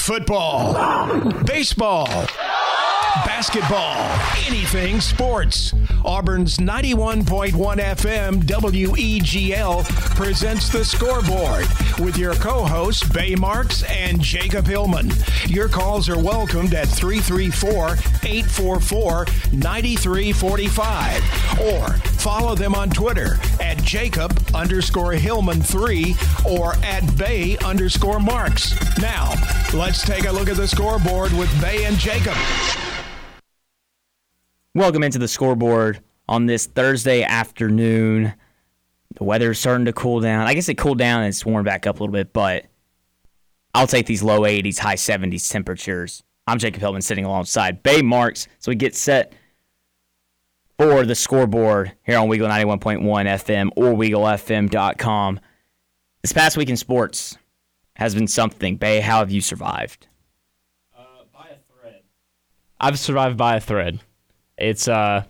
Football, baseball, basketball, anything sports. Auburn's 91.1 FM WEGL presents The Scoreboard with your co-hosts Bay Marks and Jacob Hillman. Your calls are welcomed at 334-844-9345 or follow them on Twitter at Jacob_Hillman3 or at Bay_Marks. Now, let's take a look at The Scoreboard with Bay and Jacob. Welcome into The Scoreboard on this Thursday afternoon. The weather is starting to cool down. I guess it cooled down and it's warmed back up a little bit, but I'll take these low 80s, high 70s temperatures. I'm Jacob Hillman sitting alongside Bay Marks, so we get set for The Scoreboard here on WEGL 91.1 FM or WEGLFM.com. This past week in sports has been something. Bay, how have you survived? By a thread. I've survived by a thread. It's been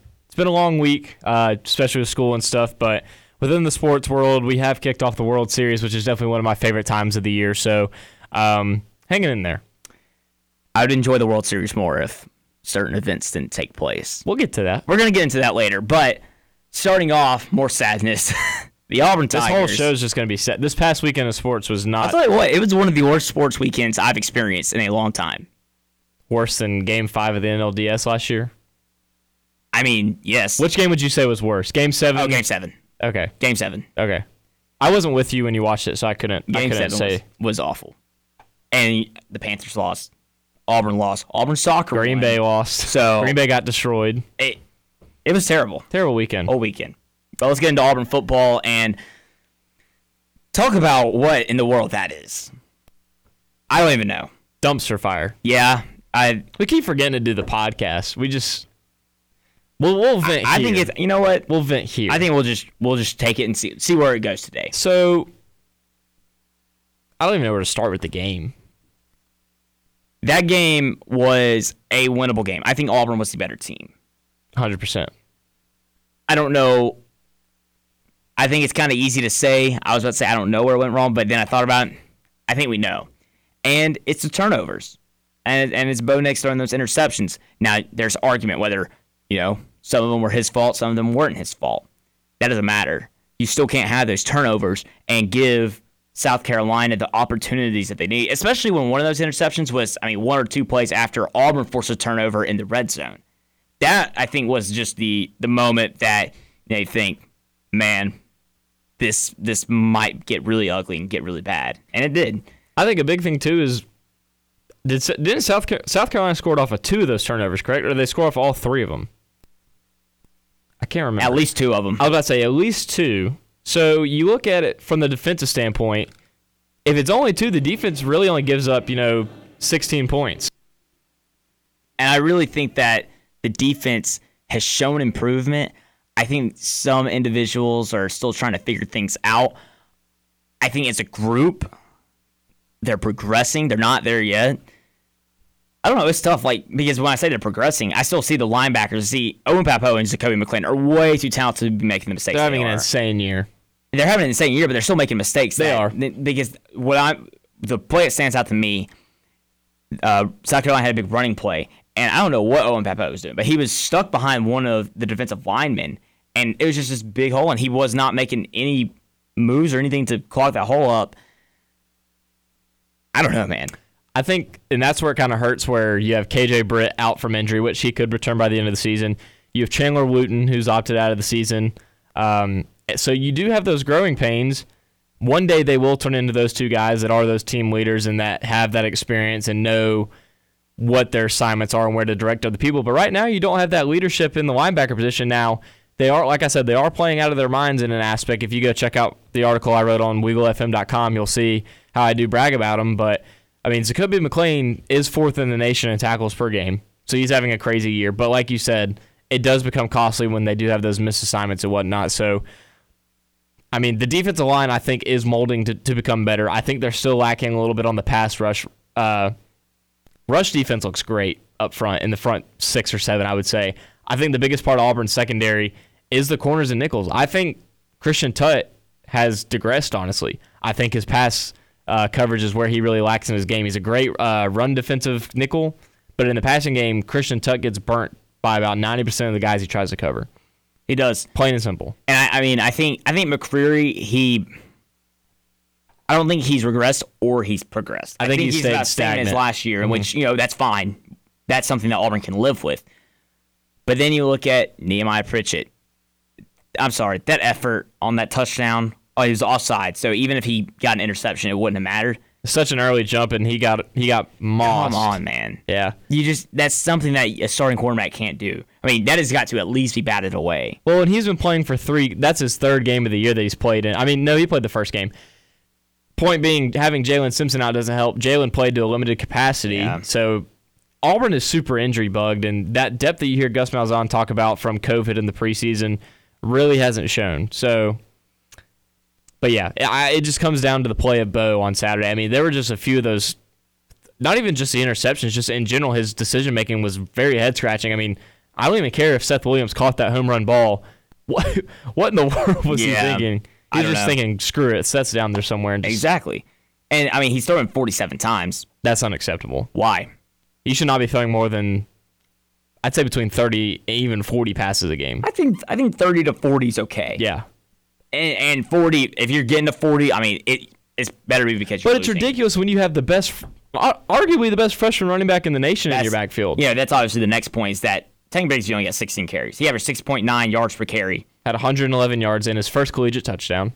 a long week, especially with school and stuff, but within the sports world, we have kicked off the World Series, which is definitely one of my favorite times of the year, so hanging in there. I would enjoy the World Series more if certain events didn't take place. We'll get to that. We're going to get into that later, but starting off, more sadness. The Auburn Tigers. This whole show is just going to be sad. This past weekend of sports was not... I'll tell you what, it was one of the worst sports weekends I've experienced in a long time. Worse than Game 5 of the NLDS last year? I mean, yes. Which game would you say was worse? Game 7? Oh, Game 7. Okay. Game 7. Okay. I wasn't with you when you watched it, so I couldn't say. Game 7 was awful. And the Panthers lost. Auburn lost. Auburn soccer won. Green Bay lost. So Green Bay got destroyed. It was terrible. Terrible weekend. Whole weekend. But let's get into Auburn football and talk about what in the world that is. I don't even know. Dumpster fire. Yeah. We keep forgetting to do the podcast. We just... We'll vent here. I think it's, you know what? We'll vent here. I think we'll just take it and see where it goes today. So, I don't even know where to start with the game. That game was a winnable game. I think Auburn was the better team. 100%. I don't know. I think it's kind of easy to say. I was about to say I don't know where it went wrong, but then I thought about it. I think we know. And it's the turnovers. And it's Bo Nix throwing those interceptions. Now, there's argument whether, you know, some of them were his fault, some of them weren't his fault. That doesn't matter. You still can't have those turnovers and give South Carolina the opportunities that they need, especially when one of those interceptions was, one or two plays after Auburn forced a turnover in the red zone. That, I think, was just the moment that you think, man, this might get really ugly and get really bad. And it did. I think a big thing, too, is didn't South Carolina scored off of two of those turnovers, correct? Or did they score off all three of them? I can't remember. At least two of them. I was about to say at least two. So you look at it from the defensive standpoint. If it's only two, the defense really only gives up, 16 points. And I really think that the defense has shown improvement. I think some individuals are still trying to figure things out. I think as a group, they're progressing. They're not there yet. I don't know. It's tough, because when I say they're progressing, I still see the linebackers. See, Owen Pappoe and Zakoby McClain are way too talented to be making the mistakes. They're having an insane year. They're having an insane year, but they're still making mistakes. They are. Because the play that stands out to me, South Carolina had a big running play, and I don't know what Owen Pappoe was doing, but he was stuck behind one of the defensive linemen, and it was just this big hole, and he was not making any moves or anything to clog that hole up. I don't know, man. I think, and that's where it kind of hurts, where you have KJ Britt out from injury, which he could return by the end of the season. You have Chandler Wooten, who's opted out of the season. So you do have those growing pains. One day they will turn into those two guys that are those team leaders and that have that experience and know what their assignments are and where to direct other people. But right now you don't have that leadership in the linebacker position. Now, they are, like I said, they are playing out of their minds in an aspect. If you go check out the article I wrote on WEGLFM.com, you'll see how I do brag about them, but... Zakoby McClain is fourth in the nation in tackles per game, so he's having a crazy year. But like you said, it does become costly when they do have those missed assignments and whatnot. So, the defensive line, I think, is molding to become better. I think they're still lacking a little bit on the pass rush. Rush defense looks great up front, in the front six or seven, I would say. I think the biggest part of Auburn's secondary is the corners and nickels. I think Christian Tutt has digressed, honestly. I think his pass coverage is where he really lacks in his game. He's a great run defensive nickel, but in the passing game, Christian Tuck gets burnt by about 90% of the guys he tries to cover. He does. Plain and simple. And I think McCreary, I don't think he's regressed or he's progressed. I think he's stayed stagnant as last year, mm-hmm. which, that's fine. That's something that Auburn can live with. But then you look at Nehemiah Pritchett. I'm sorry, that effort on that touchdown, he was offside. So even if he got an interception, it wouldn't have mattered. Such an early jump, and he got mossed. Come on, man. Yeah. That's something that a starting quarterback can't do. I mean, that has got to at least be batted away. Well, and he's been playing for three. That's his third game of the year that he's played in. I mean, no, he played the first game. Point being, having Jalen Simpson out doesn't help. Jalen played to a limited capacity. Yeah. So Auburn is super injury bugged, and that depth that you hear Gus Malzahn talk about from COVID in the preseason really hasn't shown. So... But, yeah, it just comes down to the play of Bo on Saturday. I mean, there were just a few of those, not even just the interceptions, just in general, his decision-making was very head-scratching. I mean, I don't even care if Seth Williams caught that home run ball. What in the world was he thinking? He was just thinking, screw it, Seth's down there somewhere. And just, exactly. And, I mean, he's throwing 47 times. That's unacceptable. Why? You should not be throwing more than, I'd say, between 30 and even 40 passes a game. I think 30 to 40 is okay. Yeah. And 40, if you're getting to 40, I mean, it's better to be because you're losing. It's ridiculous when you have the best, arguably the best freshman running back in the nation in your backfield. Yeah, that's obviously the next point is that Tank Bigsby only got 16 carries. He averaged 6.9 yards per carry. Had 111 yards in his first collegiate touchdown.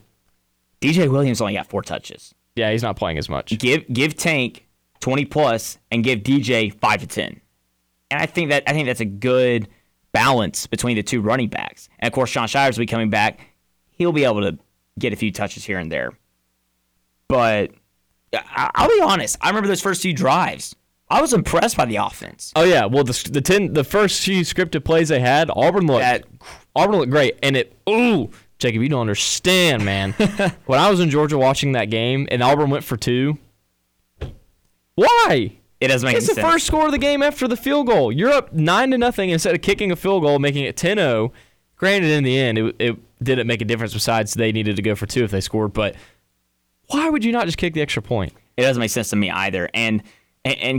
DJ Williams only got 4 touches. Yeah, he's not playing as much. Give Tank 20-plus and give DJ 5 to 10. And I think that's a good balance between the two running backs. And, of course, Sean Shires will be coming back. He'll be able to get a few touches here and there. But I'll be honest. I remember those first few drives. I was impressed by the offense. Oh, yeah. Well, the first few scripted plays they had, Auburn looked great. And Jacob, you don't understand, man. When I was in Georgia watching that game and Auburn went for 2, why? It doesn't make sense. It's the first score of the game after the field goal. You're up 9-0 instead of kicking a field goal, making it 10-0. Granted, in the end, it didn't make a difference besides they needed to go for 2 if they scored, but why would you not just kick the extra point? It doesn't make sense to me either. And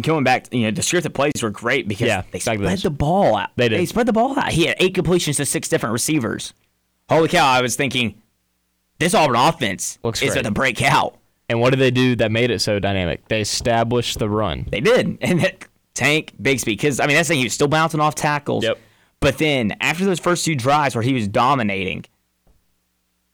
going back, the scripted plays were great because they spread the ball out. They did. They spread the ball out. He had 8 completions to 6 different receivers. Holy cow, I was thinking, this Auburn offense is going to break out. And what did they do that made it so dynamic? They established the run. They did. And that Tank Bigsby, because, I mean, that's the thing, he was still bouncing off tackles. Yep. But then, after those first 2 drives where he was dominating,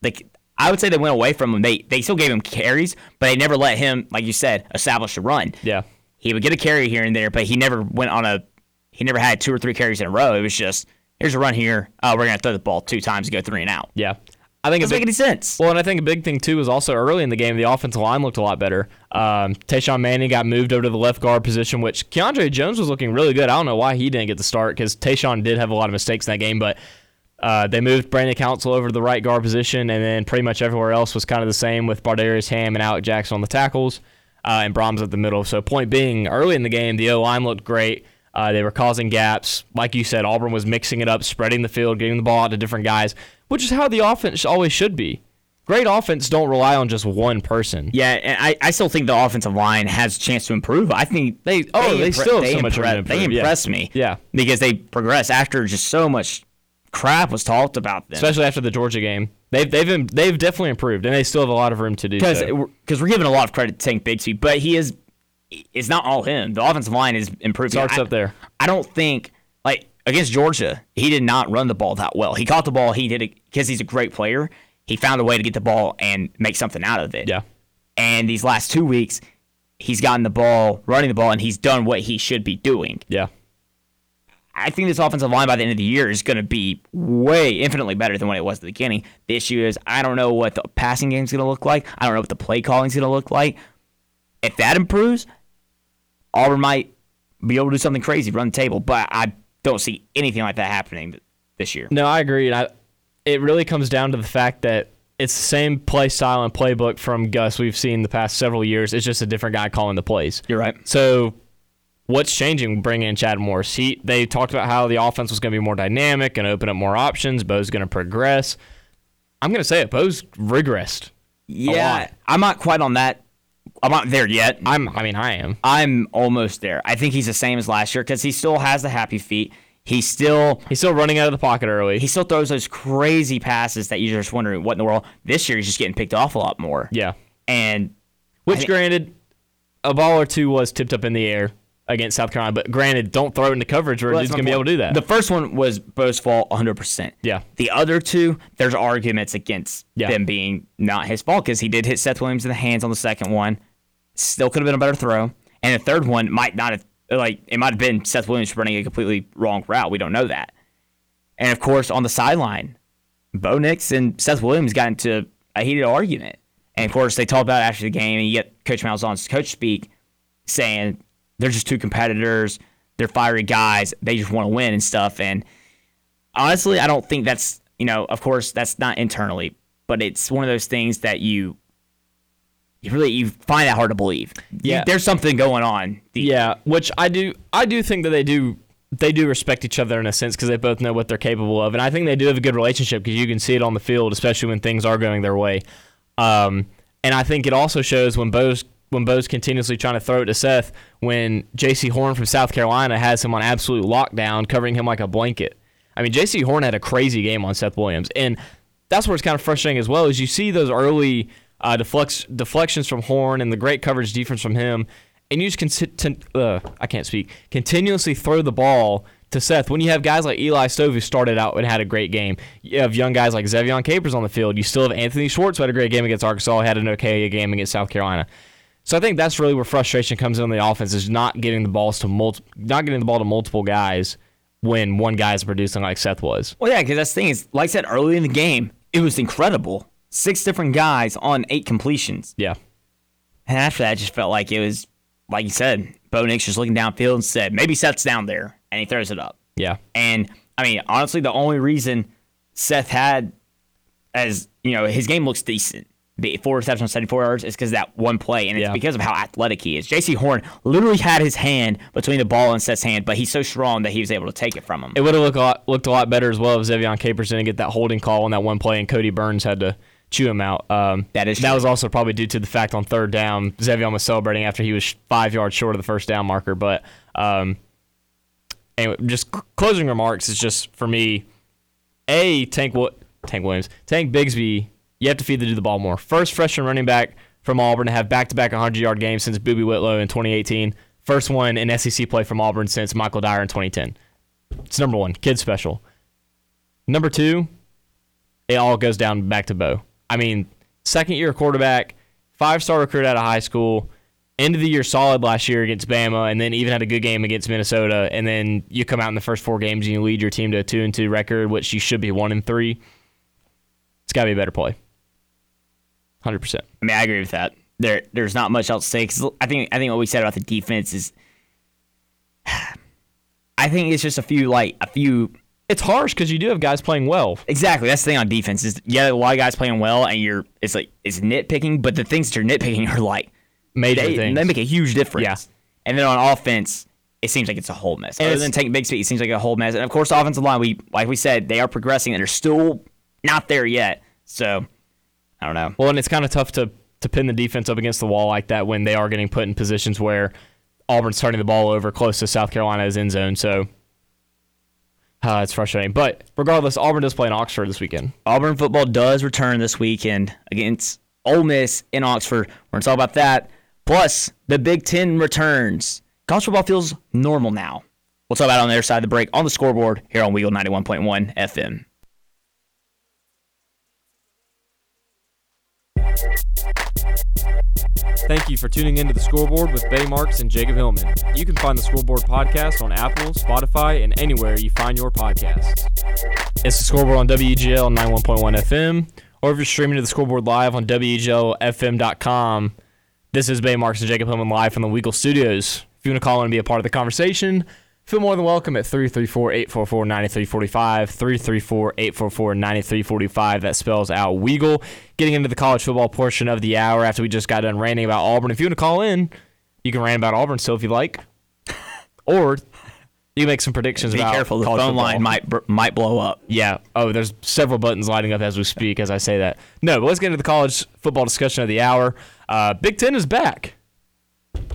like I would say they went away from him. They still gave him carries, but they never let him, like you said, establish a run. Yeah. He would get a carry here and there, but he never had 2 or 3 carries in a row. It was just, here's a run here. We're going to throw the ball 2 times and go 3 and out. Yeah. I think it doesn't make any sense. Well, and I think a big thing, too, was also early in the game, the offensive line looked a lot better. Tayshawn Manning got moved over to the left guard position, which Keandre Jones was looking really good. I don't know why he didn't get the start because Tayshawn did have a lot of mistakes in that game, but they moved Brandon Council over to the right guard position, and then pretty much everywhere else was kind of the same with Bardarius Hamm and Alec Jackson on the tackles and Brahms at the middle. So point being, early in the game, the O-line looked great. They were causing gaps. Like you said, Auburn was mixing it up, spreading the field, getting the ball out to different guys, which is how the offense always should be. Great offense don't rely on just one person. Yeah, and I still think the offensive line has a chance to improve. I think they impressed me. Yeah, because they progressed after just so much crap was talked about them. Especially after the Georgia game. They've definitely improved, and they still have a lot of room to do so. Because we're giving a lot of credit to Tank Bigsby, but it's not all him. The offensive line is improving. Starts up there. I don't think, like, against Georgia, he did not run the ball that well. He caught the ball. He did it because he's a great player. He found a way to get the ball and make something out of it. Yeah. And these last 2 weeks, he's gotten the ball, running the ball, and he's done what he should be doing. Yeah. I think this offensive line by the end of the year is going to be way infinitely better than what it was at the beginning. The issue is I don't know what the passing game is going to look like. I don't know what the play calling is going to look like. If that improves, Auburn might be able to do something crazy, run the table. But I don't see anything like that happening this year. No, I agree. And it really comes down to the fact that it's the same play style and playbook from Gus we've seen the past several years. It's just a different guy calling the plays. You're right. So what's changing? Bring in Chad Morris. They talked about how the offense was going to be more dynamic and open up more options. Bo's going to progress. I'm going to say it. Bo's regressed. Yeah, I'm not quite on that I'm not there yet. I am. I'm almost there. I think he's the same as last year because he still has the happy feet. He's still running out of the pocket early. He still throws those crazy passes that you're just wondering what in the world. This year he's just getting picked off a lot more. Yeah. And granted, a ball or two was tipped up in the air against South Carolina, but granted, don't throw it into coverage where he's going to be able to do that. The first one was Bo's fault 100%. Yeah. The other two, there's arguments against them being not his fault because he did hit Seth Williams in the hands on the second one. Still could have been a better throw. And the third one might not have. Like, it might have been Seth Williams running a completely wrong route. We don't know that. And, of course, on the sideline, Bo Nix and Seth Williams got into a heated argument. And, of course, they talked about it after the game, and you get Coach Malzahn's coach speak saying they're just two competitors, they're fiery guys, they just want to win and stuff. And, honestly, I don't think that's, of course, that's not internally, but it's one of those things that you find that hard to believe. Yeah. There's something going on. Yeah, which I do think that they do respect each other in a sense because they both know what they're capable of, and I think they do have a good relationship because you can see it on the field, especially when things are going their way. And I think it also shows when Bo's continuously trying to throw it to Seth, when J.C. Horn from South Carolina has him on absolute lockdown, covering him like a blanket. I mean, J.C. Horn had a crazy game on Seth Williams, and that's where it's kind of frustrating as well, is you see those early deflections from Horn and the great coverage defense from him, and you just continuously throw the ball to Seth. When you have guys like Eli Stove, who started out and had a great game, you have young guys like Zevion Capers on the field. You still have Anthony Schwartz, who had a great game against Arkansas, had an okay game against South Carolina. So I think that's really where frustration comes in on the offense, is not getting the ball to multiple guys when one guy is producing like Seth was. Well, yeah, because that's the thing is, like I said early in the game, it was incredible. 6 different guys on 8 completions. Yeah. And after that, I just felt like it was, like you said, Bo Nix just looking downfield and said, maybe Seth's down there, and he throws it up. Yeah. And, I mean, honestly, the only reason Seth had, as, his game looks decent, 4 receptions, 74 yards, is because of that one play, and it's because of how athletic he is. J.C. Horn literally had his hand between the ball and Seth's hand, but he's so strong that he was able to take it from him. It would have looked a lot better as well if Zevion Capers didn't get that holding call on that one play, and Cody Burns had to chew him out. That was also probably due to the fact on third down, Zevion was celebrating after he was 5 yards short of the first down marker. But anyway, just closing remarks is just, for me, Tank Bigsby, you have to feed the ball more. First freshman running back from Auburn to have back-to-back 100-yard games since Boobie Whitlow in 2018. First one in SEC play from Auburn since Michael Dyer in 2010. It's number one, kid special. Number two, it all goes down back to Bo. I mean, second-year quarterback, 5-star recruit out of high school, end of the year solid last year against Bama, and then even had a good game against Minnesota, and then you come out in the first 4 games and you lead your team to a 2-2 record, which you should be 1-3. It's got to be a better play. 100%. I mean, I agree with that. There's not much else to say, 'cause I think what we said about the defense is, I think it's just a few. It's harsh because you do have guys playing well. Exactly. That's the thing on defense is, a lot of guys playing well, and it's nitpicking, but the things that you're nitpicking are major things. They make a huge difference. Yeah. And then on offense, it seems like it's a whole mess. Other than Tank Bigsby, it seems like a whole mess. And, of course, the offensive line, like we said, they are progressing, and they're still not there yet. So, I don't know. Well, and it's kind of tough to pin the defense up against the wall like that when they are getting put in positions where Auburn's turning the ball over close to South Carolina's end zone. So, it's frustrating. But regardless, Auburn does play in Oxford this weekend. Auburn football does return this weekend against Ole Miss in Oxford. We're going to talk about that. Plus, the Big Ten returns. College football feels normal now. We'll talk about it on the other side of the break on the scoreboard here on Weagle 91.1 FM. Thank you for tuning into The Scoreboard with Bay Marks and Jacob Hillman. You can find The Scoreboard podcast on Apple, Spotify, and anywhere you find your podcasts. It's The Scoreboard on WEGL 91.1 FM, or if you're streaming to The Scoreboard live on WEGLFM.com. This is Bay Marks and Jacob Hillman live from the Weagle Studios. If you want to call in and be a part of the conversation, feel more than welcome at 334-844-9345, 334-844-9345. That spells out Weagle. Getting into the college football portion of the hour after we just got done ranting about Auburn. If you want to call in, you can rant about Auburn still if you like. Or You make some predictions about careful, the phone line might blow up. Yeah. Oh, there's several buttons lighting up as we speak as I say that. No, but let's get into the college football discussion of the hour. Big Ten is back. I'm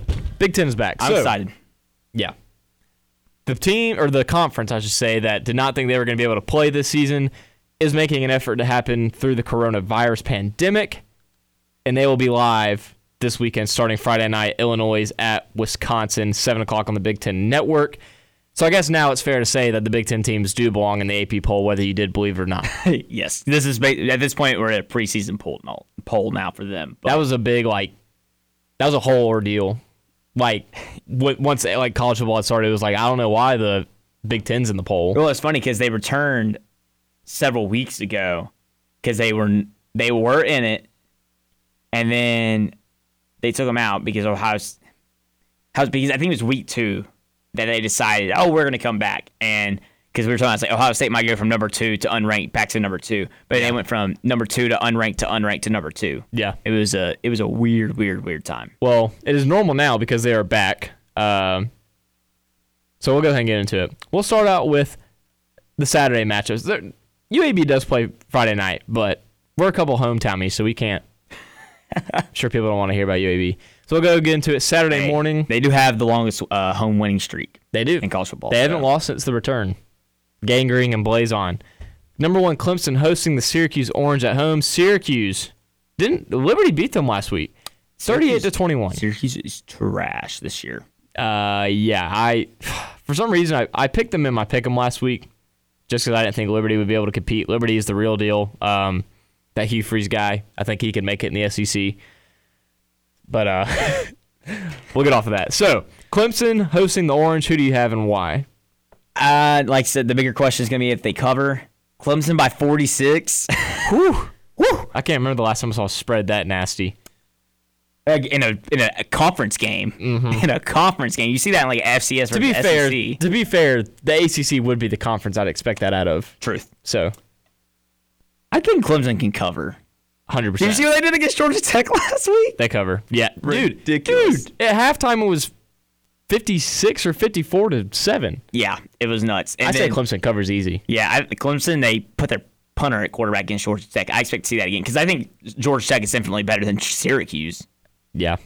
excited. Yeah. The team, or the conference, I should say, that did not think they were going to be able to play this season is making an effort to happen through the coronavirus pandemic, and they will be live this weekend starting Friday night. Illinois is at Wisconsin, 7 o'clock on the Big Ten Network. So I guess now it's fair to say that the Big Ten teams do belong in the AP poll, whether you did believe it or not. Yes. This is at this point, we're at a preseason poll now for them. But. That was a big, that was a whole ordeal. Once college football had started, it was I don't know why the Big Ten's in the poll. Well, it's funny because they returned several weeks ago because they were in it, and then they took them out because because I think it was week 2 that they decided, oh, we're going to come back, and because we were talking about Ohio State might go from number 2 to unranked back to number 2, but they went from number 2 to unranked to number 2. Yeah, it was a weird time. Well, it is normal now because they are back. So we'll go ahead and get into it. We'll start out with the Saturday matchups. UAB does play Friday night, but we're a couple hometownies, so we can't. I'm sure people don't want to hear about UAB. So we'll go get into it Saturday morning. They do have the longest home winning streak. They do. In college football. They haven't lost since the return. Gang green and blaze on. Number 1, Clemson hosting the Syracuse Orange at home. Syracuse didn't. Liberty beat them last week, 38-21. Syracuse is trash this year. For some reason I picked them in my pick'em last week, just because I didn't think Liberty would be able to compete. Liberty is the real deal. That Hugh Freeze guy, I think he can make it in the SEC. But we'll get off of that. So Clemson hosting the Orange. Who do you have and why? Like I said, the bigger question is going to be if they cover. Clemson by 46. Woo! I can't remember the last time I saw a spread that nasty. In a conference game. Mm-hmm. In a conference game. You see that in FCS or SEC. To be fair, the ACC would be the conference I'd expect that out of. Truth. So, I think Clemson can cover. 100%. Did you see what they did against Georgia Tech last week? They cover. Yeah. Ridiculous. Dude, at halftime it was 56 or 54-7. Yeah, it was nuts. And I say Clemson covers easy. Yeah, Clemson, they put their punter at quarterback against Georgia Tech. I expect to see that again because I think Georgia Tech is infinitely better than Syracuse. Yeah,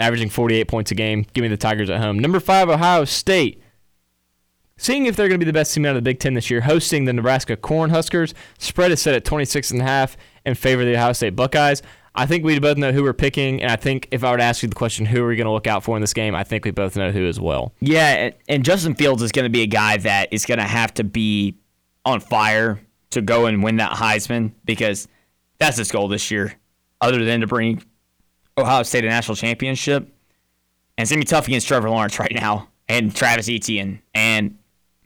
averaging 48 points a game. Give me the Tigers at home. Number 5, Ohio State. Seeing if they're going to be the best team out of the Big Ten this year, hosting the Nebraska Cornhuskers. Spread is set at 26.5 in favor of the Ohio State Buckeyes. I think we both know who we're picking, and I think if I were to ask you the question, who are we going to look out for in this game, I think we both know who as well. Yeah, and Justin Fields is going to be a guy that is going to have to be on fire to go and win that Heisman because that's his goal this year, other than to bring Ohio State a national championship. And it's going to be tough against Trevor Lawrence right now and Travis Etienne and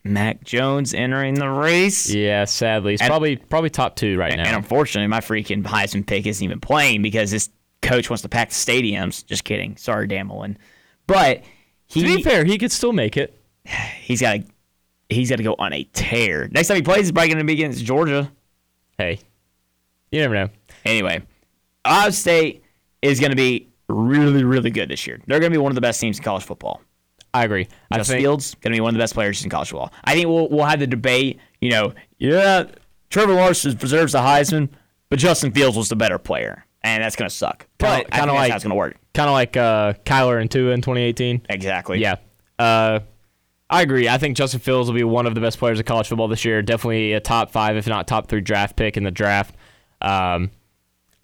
Mac Jones entering the race. Yeah, sadly. He's probably top 2 right now. And unfortunately, my freaking Heisman pick isn't even playing because this coach wants to pack the stadiums. Just kidding. Sorry, Damelin. But to be fair, he could still make it. He's got to go on a tear. Next time he plays, he's probably going to be against Georgia. Hey, you never know. Anyway, Ohio State is going to be really, really good this year. They're going to be one of the best teams in college football. I agree. Justin Fields going to be one of the best players in college football. I think we'll have the debate, Trevor Lawrence deserves the Heisman, but Justin Fields was the better player, and that's going to suck. But I think that's how it's going to work. Kind of like Kyler and Tua in 2018. Exactly. Yeah. I agree. I think Justin Fields will be one of the best players in college football this year. Definitely a top 5, if not top 3 draft pick in the draft.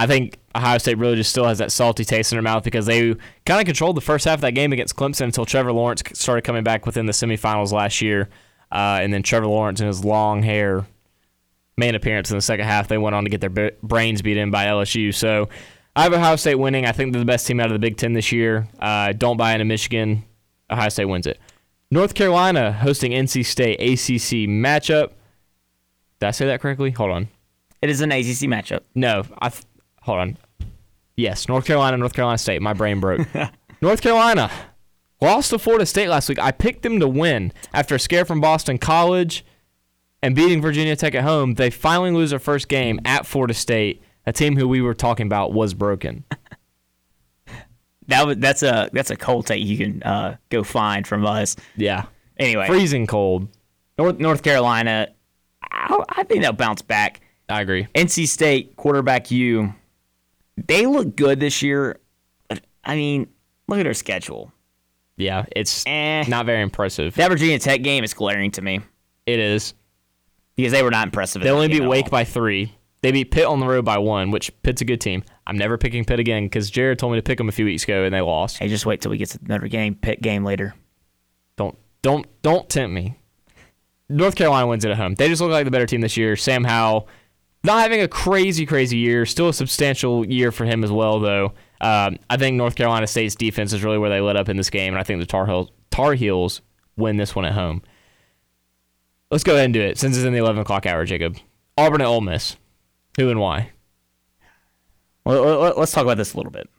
I think Ohio State really just still has that salty taste in their mouth because they kind of controlled the first half of that game against Clemson until Trevor Lawrence started coming back within the semifinals last year. And then Trevor Lawrence and his long hair main appearance in the second half, they went on to get their brains beat in by LSU. So I have Ohio State winning. I think they're the best team out of the Big Ten this year. Don't buy into Michigan. Ohio State wins it. North Carolina hosting NC State, ACC matchup. Did I say that correctly? Hold on. It is an ACC matchup. No, hold on. Yes, North Carolina State. My brain broke. North Carolina lost to Florida State last week. I picked them to win after a scare from Boston College and beating Virginia Tech at home. They finally lose their first game at Florida State, a team who we were talking about was broken. That's a cold take you can go find from us. Yeah. Anyway. Freezing cold. North Carolina, I think they'll bounce back. I agree. NC State, quarterback U, they look good this year. I mean, look at their schedule. Yeah, it's not very impressive. That Virginia Tech game is glaring to me. It is. Because they were not impressive. They only beat Wake by 3. They beat Pitt on the road by 1, which Pitt's a good team. I'm never picking Pitt again because Jared told me to pick them a few weeks ago and they lost. Hey, just wait till we get to another game, Pitt game later. Don't tempt me. North Carolina wins it at home. They just look like the better team this year. Sam Howell, not having a crazy, crazy year. Still a substantial year for him as well, though. I think North Carolina State's defense is really where they let up in this game, and I think the Tar Heels win this one at home. Let's go ahead and do it, since it's in the 11 o'clock hour, Jacob. Auburn at Ole Miss. Who and why? Well, let's talk about this a little bit.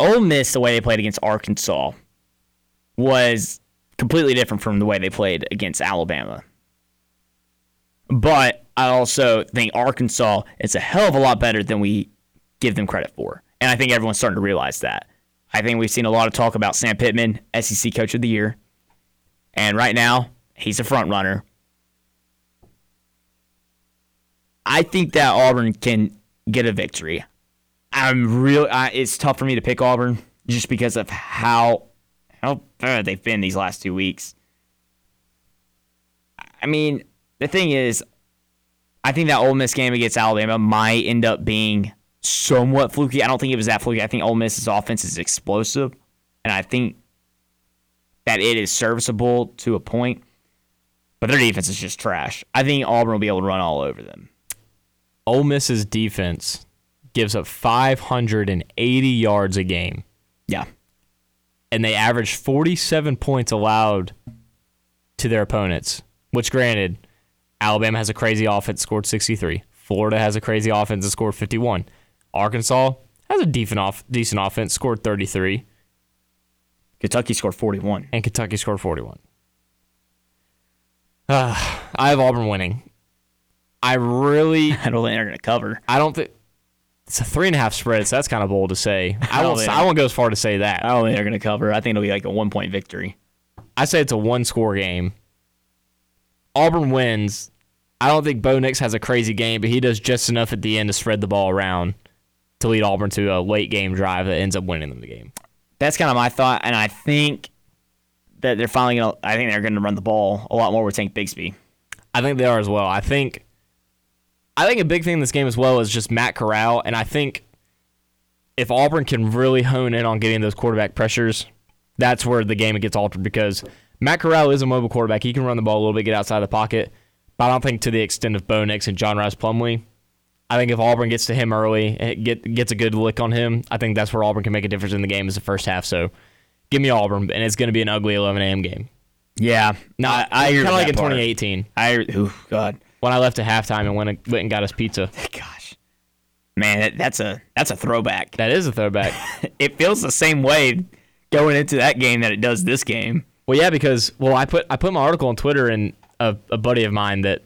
Ole Miss, the way they played against Arkansas, was completely different from the way they played against Alabama. But I also think Arkansas is a hell of a lot better than we give them credit for. And I think everyone's starting to realize that. I think we've seen a lot of talk about Sam Pittman, SEC Coach of the Year. And right now, he's a front runner. I think that Auburn can get a victory. It's tough for me to pick Auburn just because of how bad they've been these last 2 weeks. I mean, the thing is, I think that Ole Miss game against Alabama might end up being somewhat fluky. I don't think it was that fluky. I think Ole Miss's offense is explosive, and I think that it is serviceable to a point, but their defense is just trash. I think Auburn will be able to run all over them. Ole Miss's defense gives up 580 yards a game. Yeah. And they average 47 points allowed to their opponents, which granted, Alabama has a crazy offense, scored 63. Florida has a crazy offense and scored 51. Arkansas has a decent offense, scored 33. Kentucky scored 41. And Kentucky scored 41. I have Auburn winning. I don't think they're going to cover. I don't think... It's a 3.5 spread, so that's kind of bold to say. I won't go as far to say that. I don't think they're going to cover. I think it'll be like a 1-point victory. I say it's a 1-score game. Auburn wins. I don't think Bo Nix has a crazy game, but he does just enough at the end to spread the ball around to lead Auburn to a late-game drive that ends up winning them the game. That's kind of my thought, and I think that they're finally going to – I think they're going to run the ball a lot more with Tank Bigsby. I think they are as well. I think a big thing in this game as well is just Matt Corral, and I think if Auburn can really hone in on getting those quarterback pressures, that's where the game gets altered because – Matt Corral is a mobile quarterback. He can run the ball a little bit, get outside the pocket, but I don't think to the extent of Bo Nix and John Rice Plumlee. I think if Auburn gets to him early and gets a good lick on him, I think that's where Auburn can make a difference in the game is the first half. So give me Auburn, and it's going to be an ugly 11 a.m. game. Yeah. I agree kind of like in part. 2018. God. When I left at halftime and went and got us pizza. Gosh. Man, that's a throwback. That is a throwback. It feels the same way going into that game that it does this game. Well, yeah, because I put my article on Twitter, and a buddy of mine that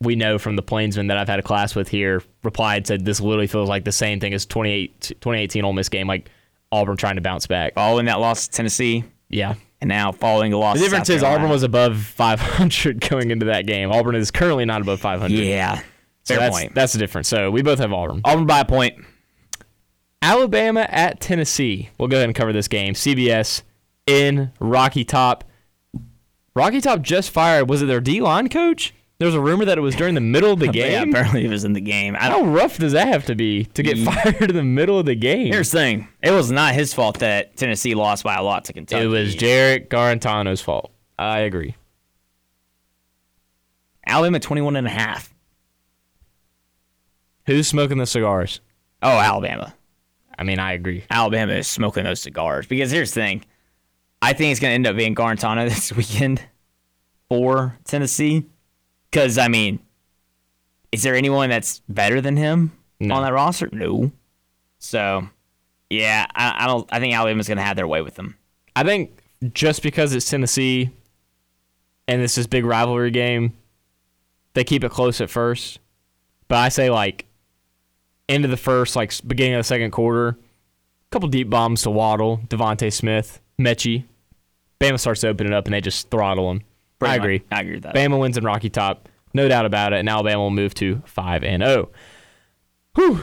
we know from the Plainsman that I've had a class with here replied, said this literally feels like the same thing as 2018 Ole Miss game, like Auburn trying to bounce back. Following that loss to Tennessee. Yeah. And now following the loss to South Carolina. The difference is Auburn was above 500 going into that game. Auburn is currently not above 500. Yeah. Fair point. That's the difference. So we both have Auburn. Auburn by a point. Alabama at Tennessee. We'll go ahead and cover this game. CBS. In Rocky Top. Rocky Top just fired. Was it their D-line coach? There was a rumor that it was during the middle of the game. Yeah, apparently it was in the game. How rough does that have to be to get fired in the middle of the game? Here's the thing. It was not his fault that Tennessee lost by a lot to Kentucky. It was Jarrett Garantano's fault. I agree. Alabama 21.5. Who's smoking the cigars? Oh, Alabama. I mean, I agree. Alabama is smoking those cigars. Because here's the thing. I think it's going to end up being Garantano this weekend for Tennessee. Because, I mean, is there anyone that's better than him on that roster? No. So, yeah, I think Alabama's going to have their way with them. I think just because it's Tennessee and this is big rivalry game, they keep it close at first. But I say, like, end of the first, like, beginning of the second quarter, a couple deep bombs to Waddle, Devontae Smith, Mechie. Bama starts to open it up, and they just throttle them. I agree with that. Bama wins in Rocky Top, no doubt about it, and Alabama will move to 5-0.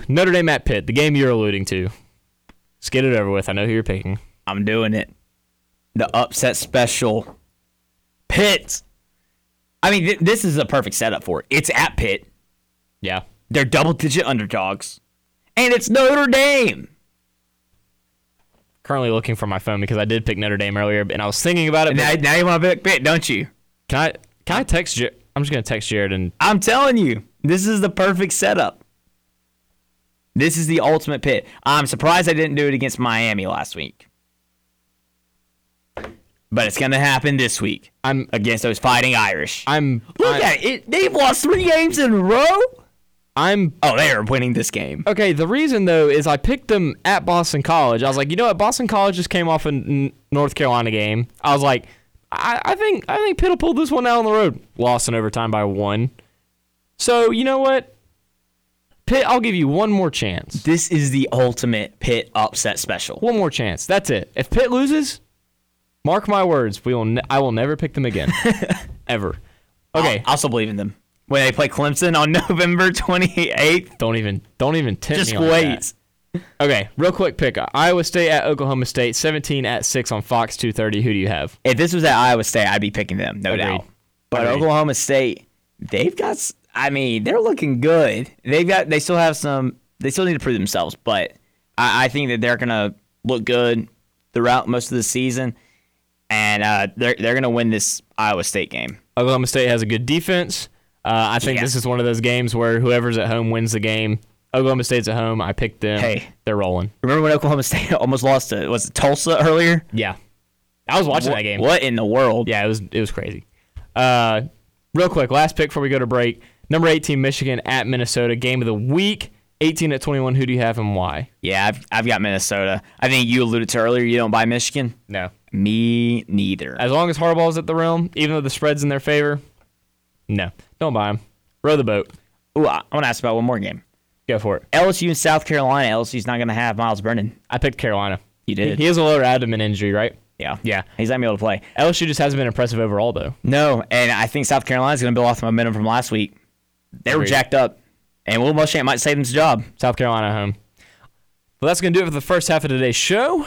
Notre Dame at Pitt, the game you're alluding to. Let's get it over with. I know who you're picking. I'm doing it. The upset special. Pitt. I mean, this is a perfect setup for it. It's at Pitt. Yeah. They're double-digit underdogs. And it's Notre Dame. Currently looking for my phone because I did pick Notre Dame earlier, and I was thinking about it. Now you want to pick Pitt, don't you? Can I text Jared? I'm just going to text Jared. And I'm telling you, this is the perfect setup. This is the ultimate Pitt. I'm surprised I didn't do it against Miami last week. But it's going to happen this week against those Fighting Irish. Look at it. They've lost 3 games in a row? They are winning this game. Okay, the reason, though, is I picked them at Boston College. I was like, you know what? Boston College just came off a North Carolina game. I was like, I think Pitt will pull this one out on the road. Lost in overtime by 1. So, you know what? Pitt, I'll give you one more chance. This is the ultimate Pitt upset special. One more chance. That's it. If Pitt loses, mark my words, I will never pick them again. Ever. Okay. I also believe in them. When they play Clemson on November 28th. Don't even tempt me on that. Just wait. Okay, real quick pick. Iowa State at Oklahoma State, 17:06 on Fox 230. Who do you have? If this was at Iowa State, I'd be picking them, no doubt. But Oklahoma State, they've got... I mean, they're looking good. They still need to prove themselves, but I think that they're gonna look good throughout most of the season, and they're gonna win this Iowa State game. Oklahoma State has a good defense. I think this is one of those games where whoever's at home wins the game. Oklahoma State's at home. I picked them. Hey, they're rolling. Remember when Oklahoma State almost lost to Tulsa earlier? Yeah, I was watching that game. What in the world? Yeah, it was crazy. Real quick, last pick before we go to break. Number 18, Michigan at Minnesota. Game of the week, 18-21. Who do you have and why? Yeah, I've got Minnesota. I think you alluded to earlier you don't buy Michigan. No. Me neither. As long as Harbaugh's at the realm, even though the spread's in their favor, no. Don't buy them. Row the boat. Ooh, I want to ask about one more game. Go for it. LSU and South Carolina. LSU's not going to have Miles Brennan. I picked Carolina. You did. He has a lower abdomen injury, right? Yeah. He's not going to be able to play. LSU just hasn't been impressive overall, though. No, and I think South Carolina's going to build off the momentum from last week. They were jacked up, and Will Muschamp might save him his job. South Carolina home. Well, that's going to do it for the first half of today's show.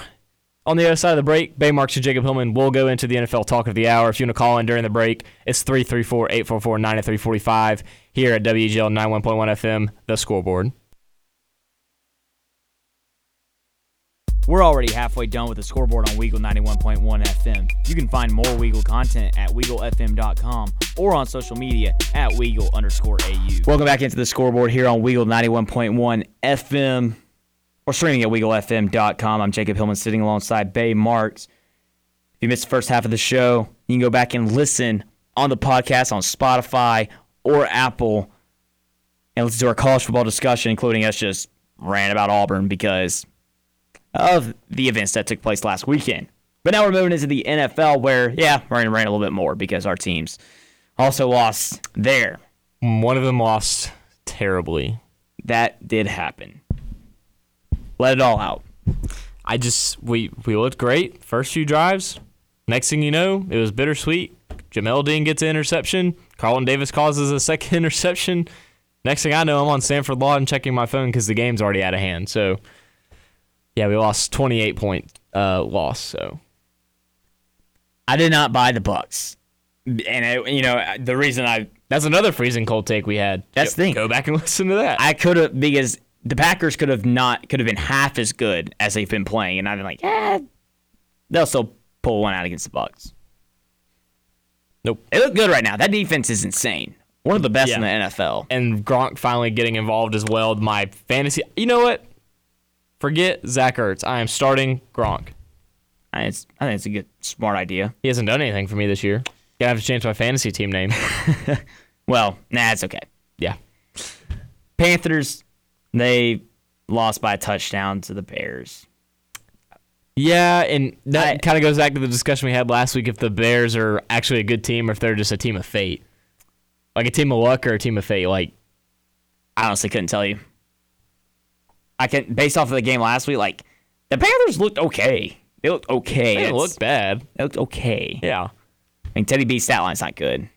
On the other side of the break, Bay Marks and Jacob Hillman will go into the NFL Talk of the Hour. If you want to call in during the break, it's 334-844-9345 here at WGL 91.1 FM, The Scoreboard. We're already halfway done with The Scoreboard on Weagle 91.1 FM. You can find more Weagle content at WeagleFM.com or on social media at Weagle_AU. Welcome back into The Scoreboard here on Weagle 91.1 FM. We're streaming at WeagleFM.com. I'm Jacob Hillman sitting alongside Bay Marks. If you missed the first half of the show, you can go back and listen on the podcast on Spotify or Apple and listen to our college football discussion, including us just rant about Auburn because of the events that took place last weekend. But now we're moving into the NFL where, we're going to rant a little bit more because our teams also lost there. One of them lost terribly. That did happen. Let it all out. We looked great. First few drives. Next thing you know, it was bittersweet. Jamel Dean gets an interception. Carlton Davis causes a second interception. Next thing I know, I'm on Sanford Law and checking my phone because the game's already out of hand. So, yeah, we lost 28-point loss. So, I did not buy the Bucs, and the reason that's another freezing cold take we had. That's the thing. Go back and listen to that. I could have because the Packers could have been half as good as they've been playing, and I've been like, they'll still pull one out against the Bucs. Nope, they look good right now. That defense is insane. One of the best in the NFL. And Gronk finally getting involved as well. My fantasy, you know what? Forget Zach Ertz. I am starting Gronk. I think it's a good, smart idea. He hasn't done anything for me this year. Gonna have to change my fantasy team name. Well, it's okay. Yeah. Panthers, they lost by a touchdown to the Bears. Yeah, and that kind of goes back to the discussion we had last week if the Bears are actually a good team or if they're just a team of fate. Like a team of luck or a team of fate. Like, I honestly couldn't tell you. Based off of the game last week, the Panthers looked okay. They looked okay. They didn't look bad. They looked okay. Yeah. I mean, Teddy B's stat line's not good.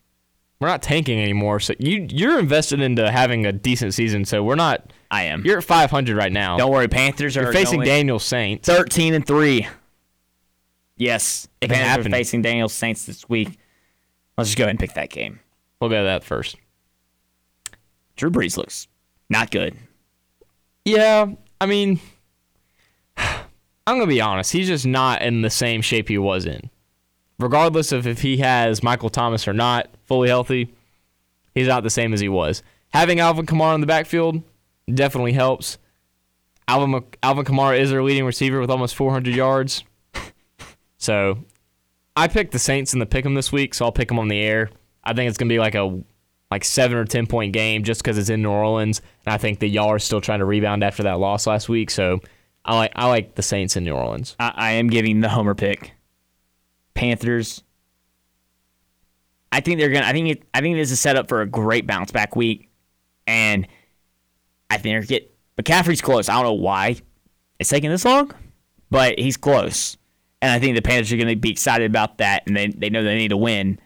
We're not tanking anymore, so you're invested into having a decent season. So we're not. I am. You're at 500 right now. Don't worry, Panthers are. You're facing Daniel Saints. 13-3. Yes, it can happen. Facing Daniel Saints this week. Let's just go ahead and pick that game. We'll go to that first. Drew Brees looks not good. Yeah, I mean, I'm gonna be honest. He's just not in the same shape he was in. Regardless of if he has Michael Thomas or not, fully healthy, he's not the same as he was. Having Alvin Kamara in the backfield definitely helps. Alvin Kamara is their leading receiver with almost 400 yards. So, I picked the Saints in the pick'em this week, so I'll pick them on the air. I think it's going to be like 7 or 10 point game just because it's in New Orleans, and I think that y'all are still trying to rebound after that loss last week. So, I like the Saints in New Orleans. I am giving the homer pick. Panthers. I think they're gonna. I think this is set up for a great bounce back week, and I think they're get McCaffrey's close. I don't know why it's taking this long, but he's close, and I think the Panthers are gonna be excited about that, and they know they need to win,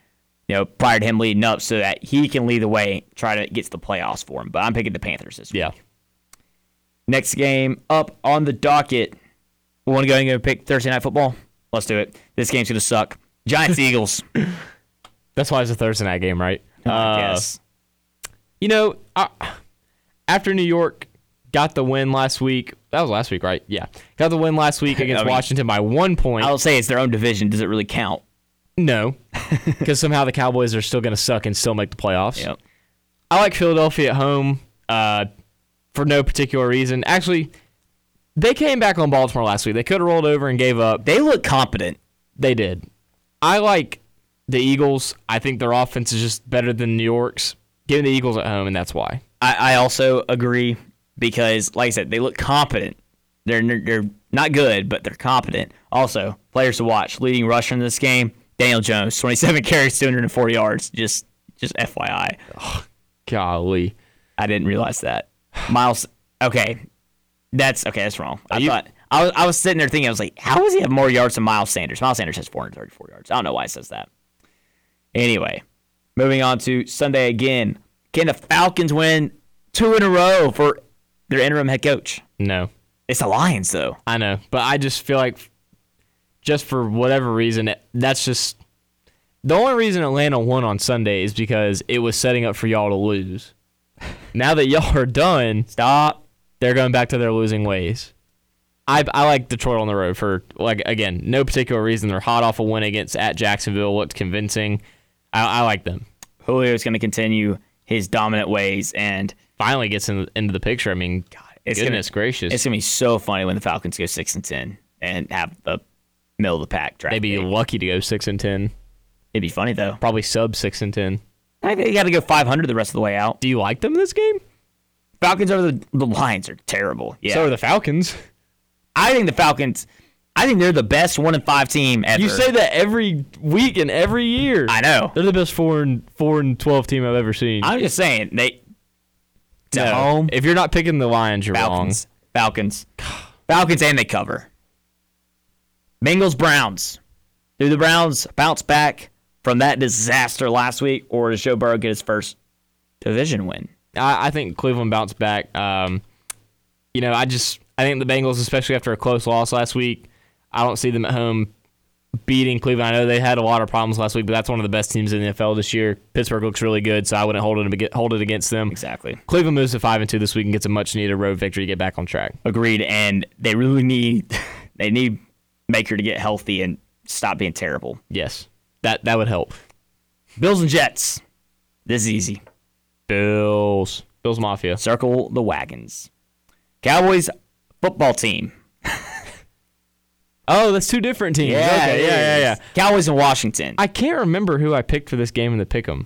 you know, prior to him leading up so that he can lead the way, try to get to the playoffs for him. But I'm picking the Panthers this week. Yeah. Next game up on the docket. We want to go ahead and pick Thursday Night Football. Let's do it. This game's going to suck. Giants-Eagles. That's why it's a Thursday night game, right? Yes. You know, after New York got the win last week. That was last week, right? Yeah. Got the win last week against Washington by 1 point. I'll say it's their own division. Does it really count? No. Because somehow the Cowboys are still going to suck and still make the playoffs. Yep. I like Philadelphia at home for no particular reason. Actually, they came back on Baltimore last week. They could have rolled over and gave up. They look competent. They did. I like the Eagles. I think their offense is just better than New York's. Give the Eagles at home, and that's why. I also agree because, like I said, they look competent. They're not good, but they're competent. Also, players to watch. Leading rusher in this game, Daniel Jones. 27 carries, 240 yards. Just FYI. Oh, golly. I didn't realize that. Miles, okay. That's wrong. I was sitting there thinking, I was like, how does he have more yards than Miles Sanders? Miles Sanders has 434 yards. I don't know why it says that. Anyway, moving on to Sunday again. Can the Falcons win 2 in a row for their interim head coach? No. It's the Lions, though. I know, but I just feel like just for whatever reason, that's just the only reason Atlanta won on Sunday is because it was setting up for y'all to lose. Now that y'all are done, stop. They're going back to their losing ways. I like Detroit on the road for, like, again, no particular reason. They're hot off a win at Jacksonville. Looked convincing. I like them. Julio's going to continue his dominant ways and finally gets into the picture. I mean, God, goodness gracious. It's going to be so funny when the Falcons go 6-10 and have the middle of the pack draft. They'd be lucky to go 6-10. It'd be funny, though. Probably sub 6-10. I think they got to go 500 the rest of the way out. Do you like them in this game? Falcons over the Lions are terrible. Yeah. So are the Falcons. I think the Falcons, they're the best 1-5 team ever. You say that every week and every year. I know. They're the best 4-12 team I've ever seen. I'm just saying. Home. If you're not picking the Lions, you're wrong. Falcons and they cover. Bengals, Browns. Do the Browns bounce back from that disaster last week, or does Joe Burrow get his first division win? I think Cleveland bounced back. I think the Bengals, especially after a close loss last week, I don't see them at home beating Cleveland. I know they had a lot of problems last week, but that's one of the best teams in the NFL this year. Pittsburgh looks really good, so I wouldn't hold it against them. Exactly. Cleveland moves to 5-2 this week and gets a much-needed road victory to get back on track. Agreed, and they really need Baker to get healthy and stop being terrible. Yes, that would help. Bills and Jets. This is easy. Bills Mafia. Circle the wagons. Cowboys football team. Oh, that's two different teams. Yeah, okay. Yeah. Cowboys and Washington. I can't remember who I picked for this game in the pick'em.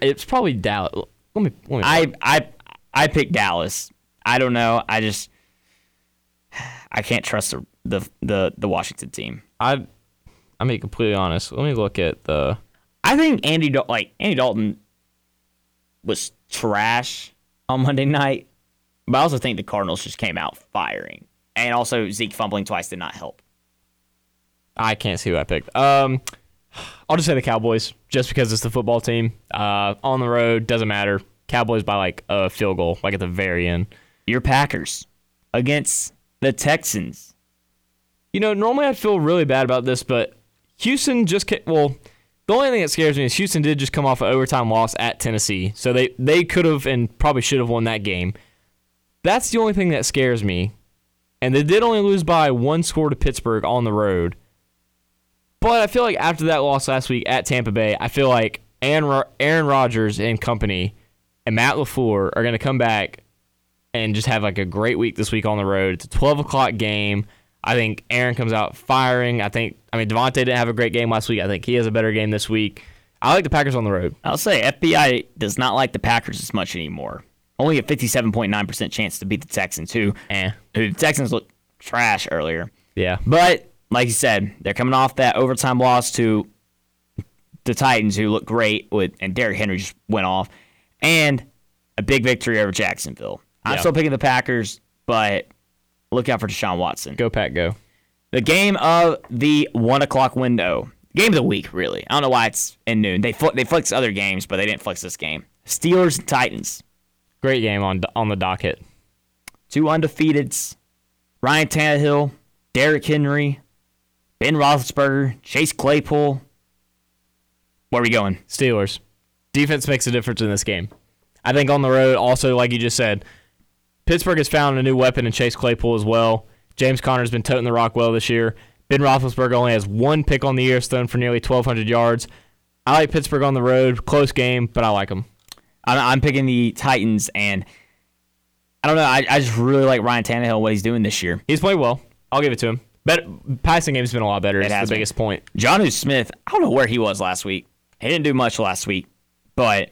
It's probably Dallas. Let me I picked Dallas. I don't know. I can't trust the Washington team. I'm being completely honest. Let me look at the. I think Andy Dalton was trash on Monday night. But I also think the Cardinals just came out firing. And also Zeke fumbling twice did not help. I can't see who I picked. I'll just say the Cowboys, just because it's the football team. On the road, doesn't matter. Cowboys by like a field goal, like at the very end. Your Packers against the Texans. You know, normally I'd feel really bad about this, but Houston just – well, the only thing that scares me is Houston did just come off an overtime loss at Tennessee, so they could have and probably should have won that game. That's the only thing that scares me. And they did only lose by one score to Pittsburgh on the road. But I feel like after that loss last week at Tampa Bay, I feel like Aaron Rodgers and company and Matt LaFleur are going to come back and just have like a great week this week on the road. It's a 12 o'clock game. I think Aaron comes out firing. I mean, Devontae didn't have a great game last week. I think he has a better game this week. I like the Packers on the road. I'll say FBI does not like the Packers as much anymore. Only a 57.9% chance to beat the Texans, who the Texans looked trash earlier. Yeah. But, like you said, they're coming off that overtime loss to the Titans, who looked great, and Derrick Henry just went off, and a big victory over Jacksonville. I'm still picking the Packers, but look out for Deshaun Watson. Go, Pack, go. The game of the 1 o'clock window. Game of the week, really. I don't know why it's in noon. They flexed other games, but they didn't flex this game. Steelers and Titans. Great game on the docket. Two undefeateds. Ryan Tannehill, Derrick Henry, Ben Roethlisberger, Chase Claypool. Where are we going? Steelers. Defense makes a difference in this game. I think on the road, also, like you just said, Pittsburgh has found a new weapon in Chase Claypool as well. James Conner's been toting the rock well this year. Ben Roethlisberger only has one pick on the year, thrown for nearly 1,200 yards. I like Pittsburgh on the road. Close game, but I like them. I'm picking the Titans, and I don't know. I just really like Ryan Tannehill, what he's doing this year. He's played well. I'll give it to him. But passing game's been a lot better. That's the biggest point. Jonnu Smith, I don't know where he was last week. He didn't do much last week, but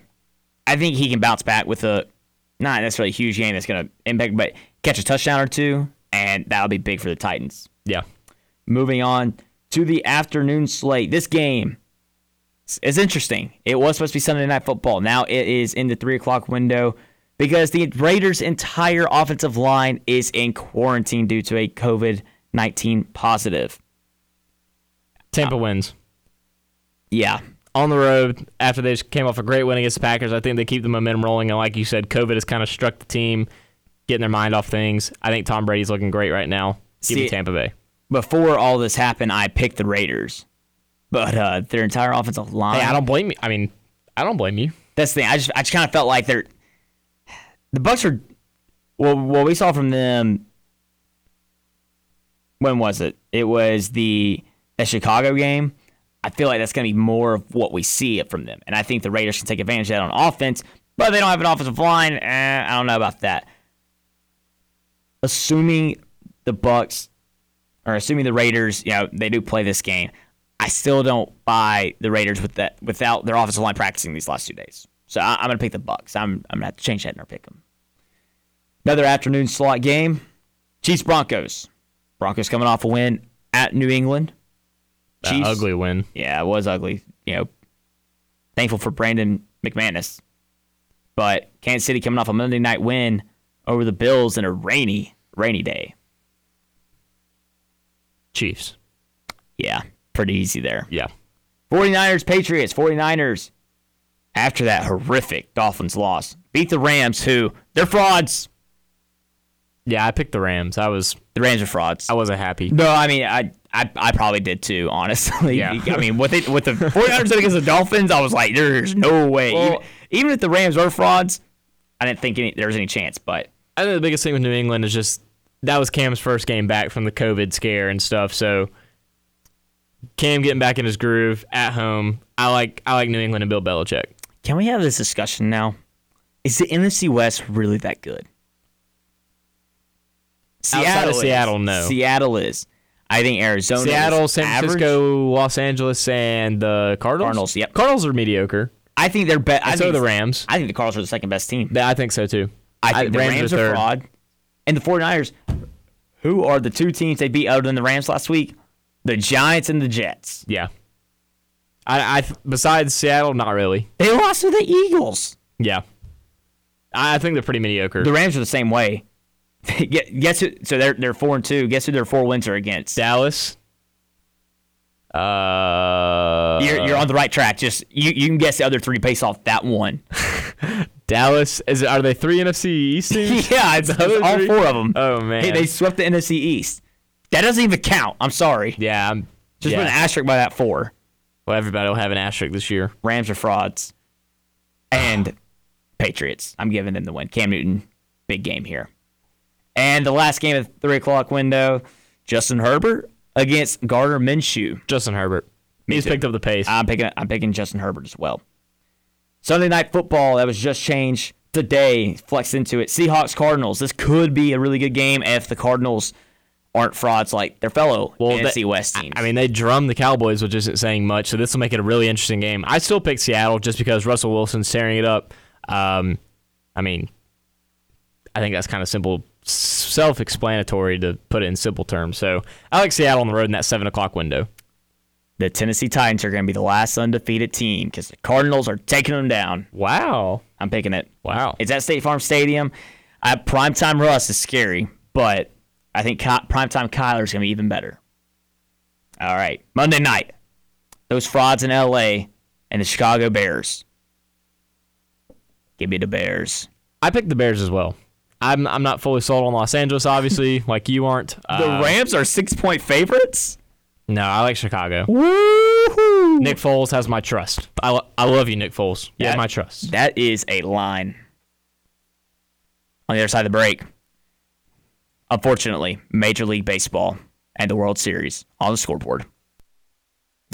I think he can bounce back with a not necessarily a huge game that's going to impact, but catch a touchdown or two, and that'll be big for the Titans. Yeah. Moving on to the afternoon slate. This game. It's interesting. It was supposed to be Sunday Night Football. Now it is in the 3 o'clock window because the Raiders' entire offensive line is in quarantine due to a COVID-19 positive. Tampa wins. Yeah. On the road, after they just came off a great win against the Packers, I think they keep the momentum rolling. And like you said, COVID has kind of struck the team, getting their mind off things. I think Tom Brady's looking great right now. Give me Tampa Bay. Before all this happened, I picked the Raiders. But their entire offensive line. Hey, I don't blame you. I mean, I don't blame you. That's the thing. I just kind of felt like they're the Bucs are. Well, what we saw from them. When was it? It was the Chicago game. I feel like that's going to be more of what we see from them, and I think the Raiders can take advantage of that on offense. But they don't have an offensive line. I don't know about that. Assuming the Bucs, or assuming the Raiders, you know, they do play this game. I still don't buy the Raiders without their offensive line practicing these last 2 days. So I'm going to pick the Bucs. I'm going to have to change that in our pick 'em. Another afternoon slot game, Chiefs-Broncos. Broncos coming off a win at New England. Chiefs, ugly win. Yeah, it was ugly. You know, thankful for Brandon McManus. But Kansas City coming off a Monday night win over the Bills in a rainy day. Chiefs. Yeah. Pretty easy there. Yeah. 49ers, Patriots, 49ers. After that horrific Dolphins loss, beat the Rams, who, they're frauds. Yeah, I picked the Rams. The Rams are frauds. I wasn't happy. No, I mean, I probably did too, honestly. Yeah. I mean, with the 49ers against the Dolphins, I was like, there's no way. Well, even if the Rams were frauds, I didn't think there was any chance. But I think the biggest thing with New England is just that was Cam's first game back from the COVID scare and stuff, so Cam getting back in his groove at home. I like New England and Bill Belichick. Can we have this discussion now? Is the NFC West really that good? Outside of Seattle, no. Seattle is. I think Arizona. Seattle, San Francisco, Los Angeles, and the Cardinals. Cardinals, yep. Cardinals are mediocre. I think they're better. So are the Rams. I think the Cardinals are the second best team. I think so too. I think the Rams are fraud. And the 49ers, who are the two teams they beat other than the Rams last week? The Giants and the Jets. Yeah. I besides Seattle, not really. They lost to the Eagles. Yeah. I think they're pretty mediocre. The Rams are the same way. Guess who? So they're 4-2. Guess who their 4 wins are against? Dallas, You're on the right track. Just you can guess the other three based off that one. Dallas are they three NFC East teams? Yeah, it's all four of them. Oh man, hey, they swept the NFC East. That doesn't even count. I'm sorry. Yeah, put an asterisk by that four. Well, everybody will have an asterisk this year. Rams are frauds, and Patriots. I'm giving them the win. Cam Newton, big game here, and the last game of the 3 o'clock window. Justin Herbert against Gardner Minshew. Justin Herbert. He's picked up the pace. I'm picking Justin Herbert as well. Sunday Night Football, that was just changed today. Flex into it. Seahawks-Cardinals. This could be a really good game if the Cardinals aren't frauds like their fellow NFC West teams. I mean, they drummed the Cowboys, which isn't saying much, so this will make it a really interesting game. I still pick Seattle just because Russell Wilson's tearing it up. I think that's kind of simple, self-explanatory to put it in simple terms. So I like Seattle on the road in that 7 o'clock window. The Tennessee Titans are going to be the last undefeated team because the Cardinals are taking them down. Wow. I'm picking it. Wow. It's at State Farm Stadium. Primetime Russ is scary, but I think primetime Kyler is going to be even better. All right. Monday night, those frauds in L.A. and the Chicago Bears. Give me the Bears. I picked the Bears as well. I'm not fully sold on Los Angeles, obviously, like you aren't. The Rams are 6-point favorites? No, I like Chicago. Woo-hoo! Nick Foles has my trust. I love you, Nick Foles. You have my trust. That is a line. On the other side of the break, unfortunately, Major League Baseball and the World Series on the scoreboard.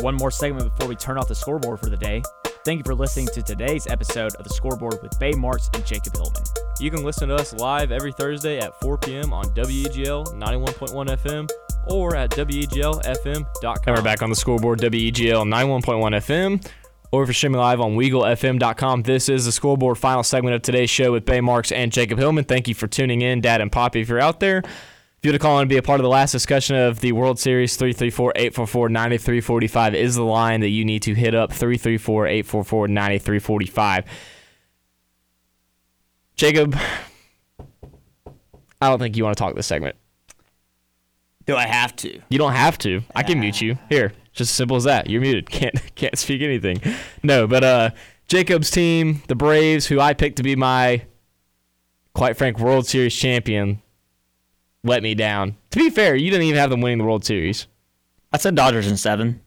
One more segment before we turn off the scoreboard for the day. Thank you for listening to today's episode of The Scoreboard with Bay Marks and Jacob Hillman. You can listen to us live every Thursday at 4 p.m. on WEGL 91.1 FM or at WEGLFM.com. And we're back on The Scoreboard, WEGL 91.1 FM, or if you're streaming live on WEGLFM.com. This is The Scoreboard, final segment of today's show with Bay Marks and Jacob Hillman. Thank you for tuning in, Dad and Poppy, if you're out there. If you want to call in and be a part of the last discussion of the World Series, 334-844-9345 is the line that you need to hit up, 334-844-9345. Jacob, I don't think you want to talk this segment. Do I have to? You don't have to. I can mute you. Here, just as simple as that. You're muted. Can't speak anything. No, but Jacob's team, the Braves, who I picked to be my, quite frank, World Series champion, let me down. To be fair, you didn't even have them winning the World Series. I said Dodgers in 7.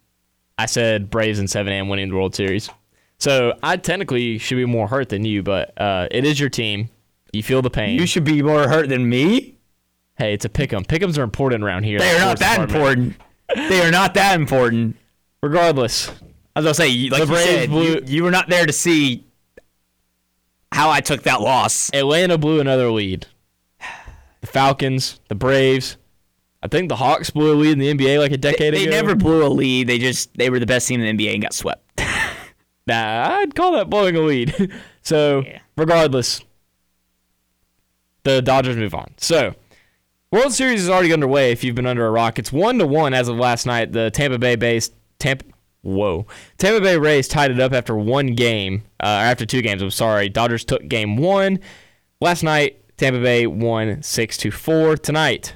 I said Braves in 7 and winning the World Series. So I technically should be more hurt than you, but it is your team. You feel the pain. You should be more hurt than me? Hey, it's a pick'em. Pick'ems are important around here. They are not that important. They are not that important. Regardless. I was going to say, like you said, you were not there to see how I took that loss. Atlanta blew another lead. The Falcons, the Braves. I think the Hawks blew a lead in the NBA like a decade ago. They never blew a lead. They were the best team in the NBA and got swept. Nah, I'd call that blowing a lead. So, yeah. Regardless, the Dodgers move on. So, World Series is already underway if you've been under a rock. It's 1-1 as of last night. The Tampa Bay Rays tied it up after after two games. I'm sorry. Dodgers took game one. Last night, Tampa Bay won 6-4. Tonight,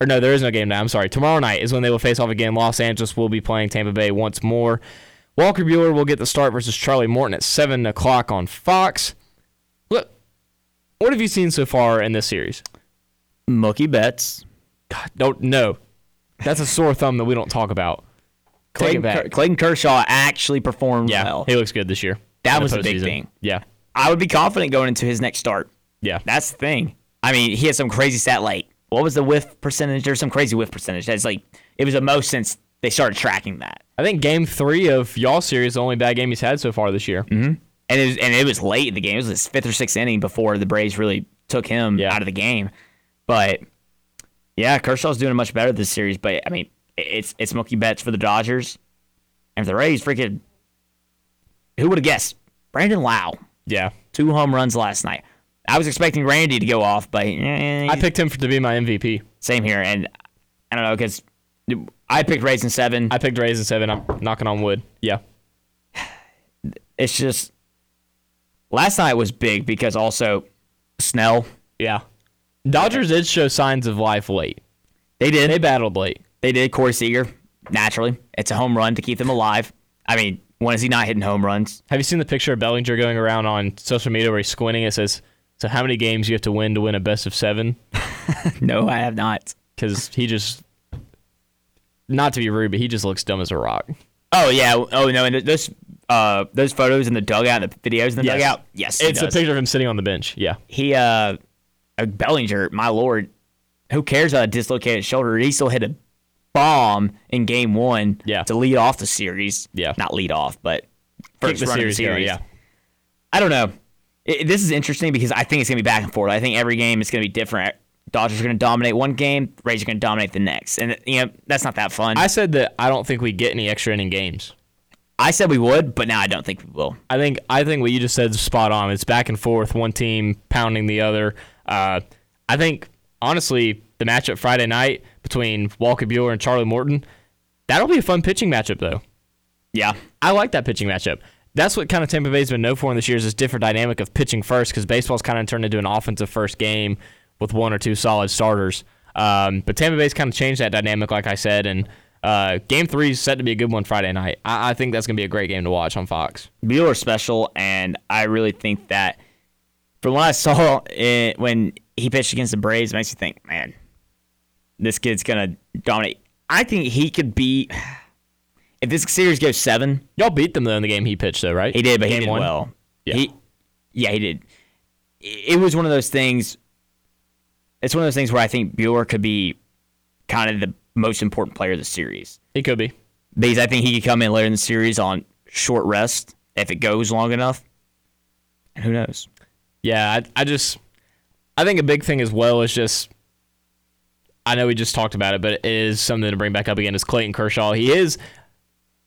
or no, there is no game now. I'm sorry. Tomorrow night is when they will face off again. Los Angeles will be playing Tampa Bay once more. Walker Buehler will get the start versus Charlie Morton at 7 o'clock on Fox. Look, what have you seen so far in this series? Mookie Betts. God, no. That's a sore thumb that we don't talk about. Clayton Kershaw actually performed well. He looks good this year. That was a big thing. Yeah. I would be confident going into his next start. Yeah. That's the thing. I mean, he had some crazy stat like, what was the whiff percentage? There's some crazy whiff percentage. That's like, it was the most since they started tracking that. I think game 3 of y'all series, the only bad game he's had so far this year. Mm-hmm. And it was late in the game. It was his 5th or 6th inning before the Braves really took him out of the game. But, yeah, Kershaw's doing much better this series. But, I mean, it's Mookie Betts for the Dodgers. And for the Rays, freaking, who would have guessed? Brandon Lau. Yeah. 2 home runs last night. I was expecting Randy to go off, but... I picked him to be my MVP. Same here, and I don't know, because I picked Rays in 7. I picked Rays in 7. I'm knocking on wood. Yeah. It's just... Last night was big because also Snell. Yeah. Dodgers did show signs of life late. They did. They battled late. They did. Corey Seager. Naturally, it's a home run to keep them alive. I mean, when is he not hitting home runs? Have you seen the picture of Bellinger going around on social media where he's squinting? It says, so how many games you have to win a best of seven? No, I have not. Because he just, not to be rude, but he just looks dumb as a rock. Oh, yeah. Oh, no. And those photos in the dugout, the videos in the dugout. Yes, it's a picture of him sitting on the bench. Yeah. He, Bellinger, my Lord, who cares about a dislocated shoulder? He still hit a bomb in game one to lead off the series. Yeah. Not lead off, but first run of the series. Yeah. I don't know. This is interesting because I think it's going to be back and forth. I think every game is going to be different. Dodgers are going to dominate one game. Rays are going to dominate the next. And, you know, that's not that fun. I said that I don't think we get any extra inning games. I said we would, but now I don't think we will. I think what you just said is spot on. It's back and forth, one team pounding the other. I think, honestly, the matchup Friday night between Walker Buehler and Charlie Morton, that'll be a fun pitching matchup, though. Yeah. I like that pitching matchup. That's what kind of Tampa Bay's been known for in this year is this different dynamic of pitching first because baseball's kind of turned into an offensive first game with one or two solid starters. But Tampa Bay's kind of changed that dynamic, like I said, and Game 3 is set to be a good one Friday night. I think that's going to be a great game to watch on Fox. Buehler's special, and I really think that from what I saw when he pitched against the Braves, it makes you think, man, this kid's going to dominate. I think he could be... If this series goes 7... Y'all beat them, though, in the game he pitched, though, right? He did, but he did well. Yeah. He did. It was one of those things... It's one of those things where I think Buehler could be kind of the most important player of the series. He could be. Because I think he could come in later in the series on short rest if it goes long enough. And who knows? Yeah, I think a big thing as well is just... I know we just talked about it, but it is something to bring back up again is Clayton Kershaw. He is...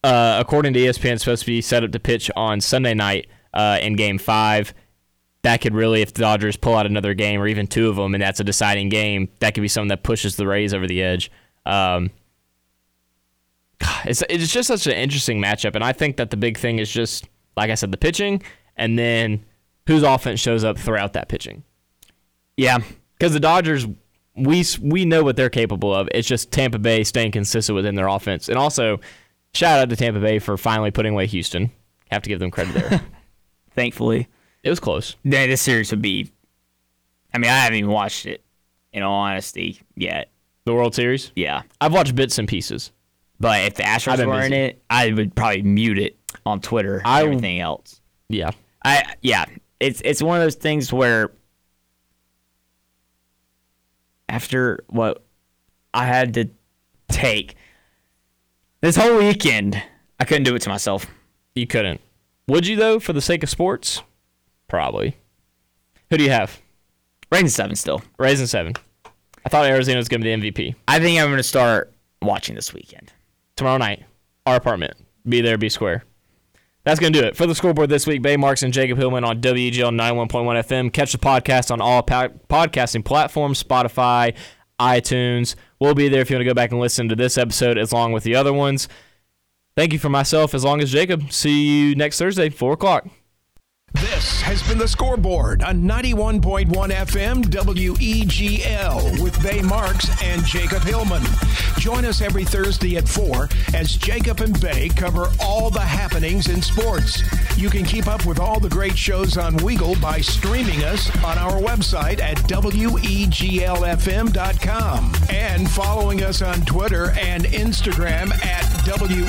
according to ESPN, supposed to be set up to pitch on Sunday night in Game 5. That could really, if the Dodgers pull out another game or even two of them, and that's a deciding game, that could be something that pushes the Rays over the edge. It's just such an interesting matchup, and I think that the big thing is just, like I said, the pitching, and then whose offense shows up throughout that pitching. Yeah. Because the Dodgers, we know what they're capable of. It's just Tampa Bay staying consistent within their offense. And also... shout out to Tampa Bay for finally putting away Houston. Have to give them credit there. Thankfully. It was close. Yeah, this series would be... I mean, I haven't even watched it, in all honesty, yet. The World Series? Yeah. I've watched bits and pieces. But if the Astros were in it, I would probably mute it on Twitter and everything else. Yeah. It's one of those things where... after what I had to take... this whole weekend, I couldn't do it to myself. You couldn't. Would you, though, for the sake of sports? Probably. Who do you have? Raising 7 still. Raising 7. I thought Arizona was going to be the MVP. I think I'm going to start watching this weekend. Tomorrow night, our apartment. Be there, be square. That's going to do it. For the scoreboard this week, Bay Marks and Jacob Hillman on WEGL 91.1 FM. Catch the podcast on all podcasting platforms, Spotify, iTunes. We'll be there if you want to go back and listen to this episode as long with the other ones. Thank you for myself as long as Jacob. See you next Thursday, 4 o'clock. This has been The Scoreboard on 91.1 FM WEGL with Bay Marks and Jacob Hillman. Join us every Thursday at 4 as Jacob and Bay cover all the happenings in sports. You can keep up with all the great shows on Weagle by streaming us on our website at WEGLFM.com and following us on Twitter and Instagram at WEGL_AU.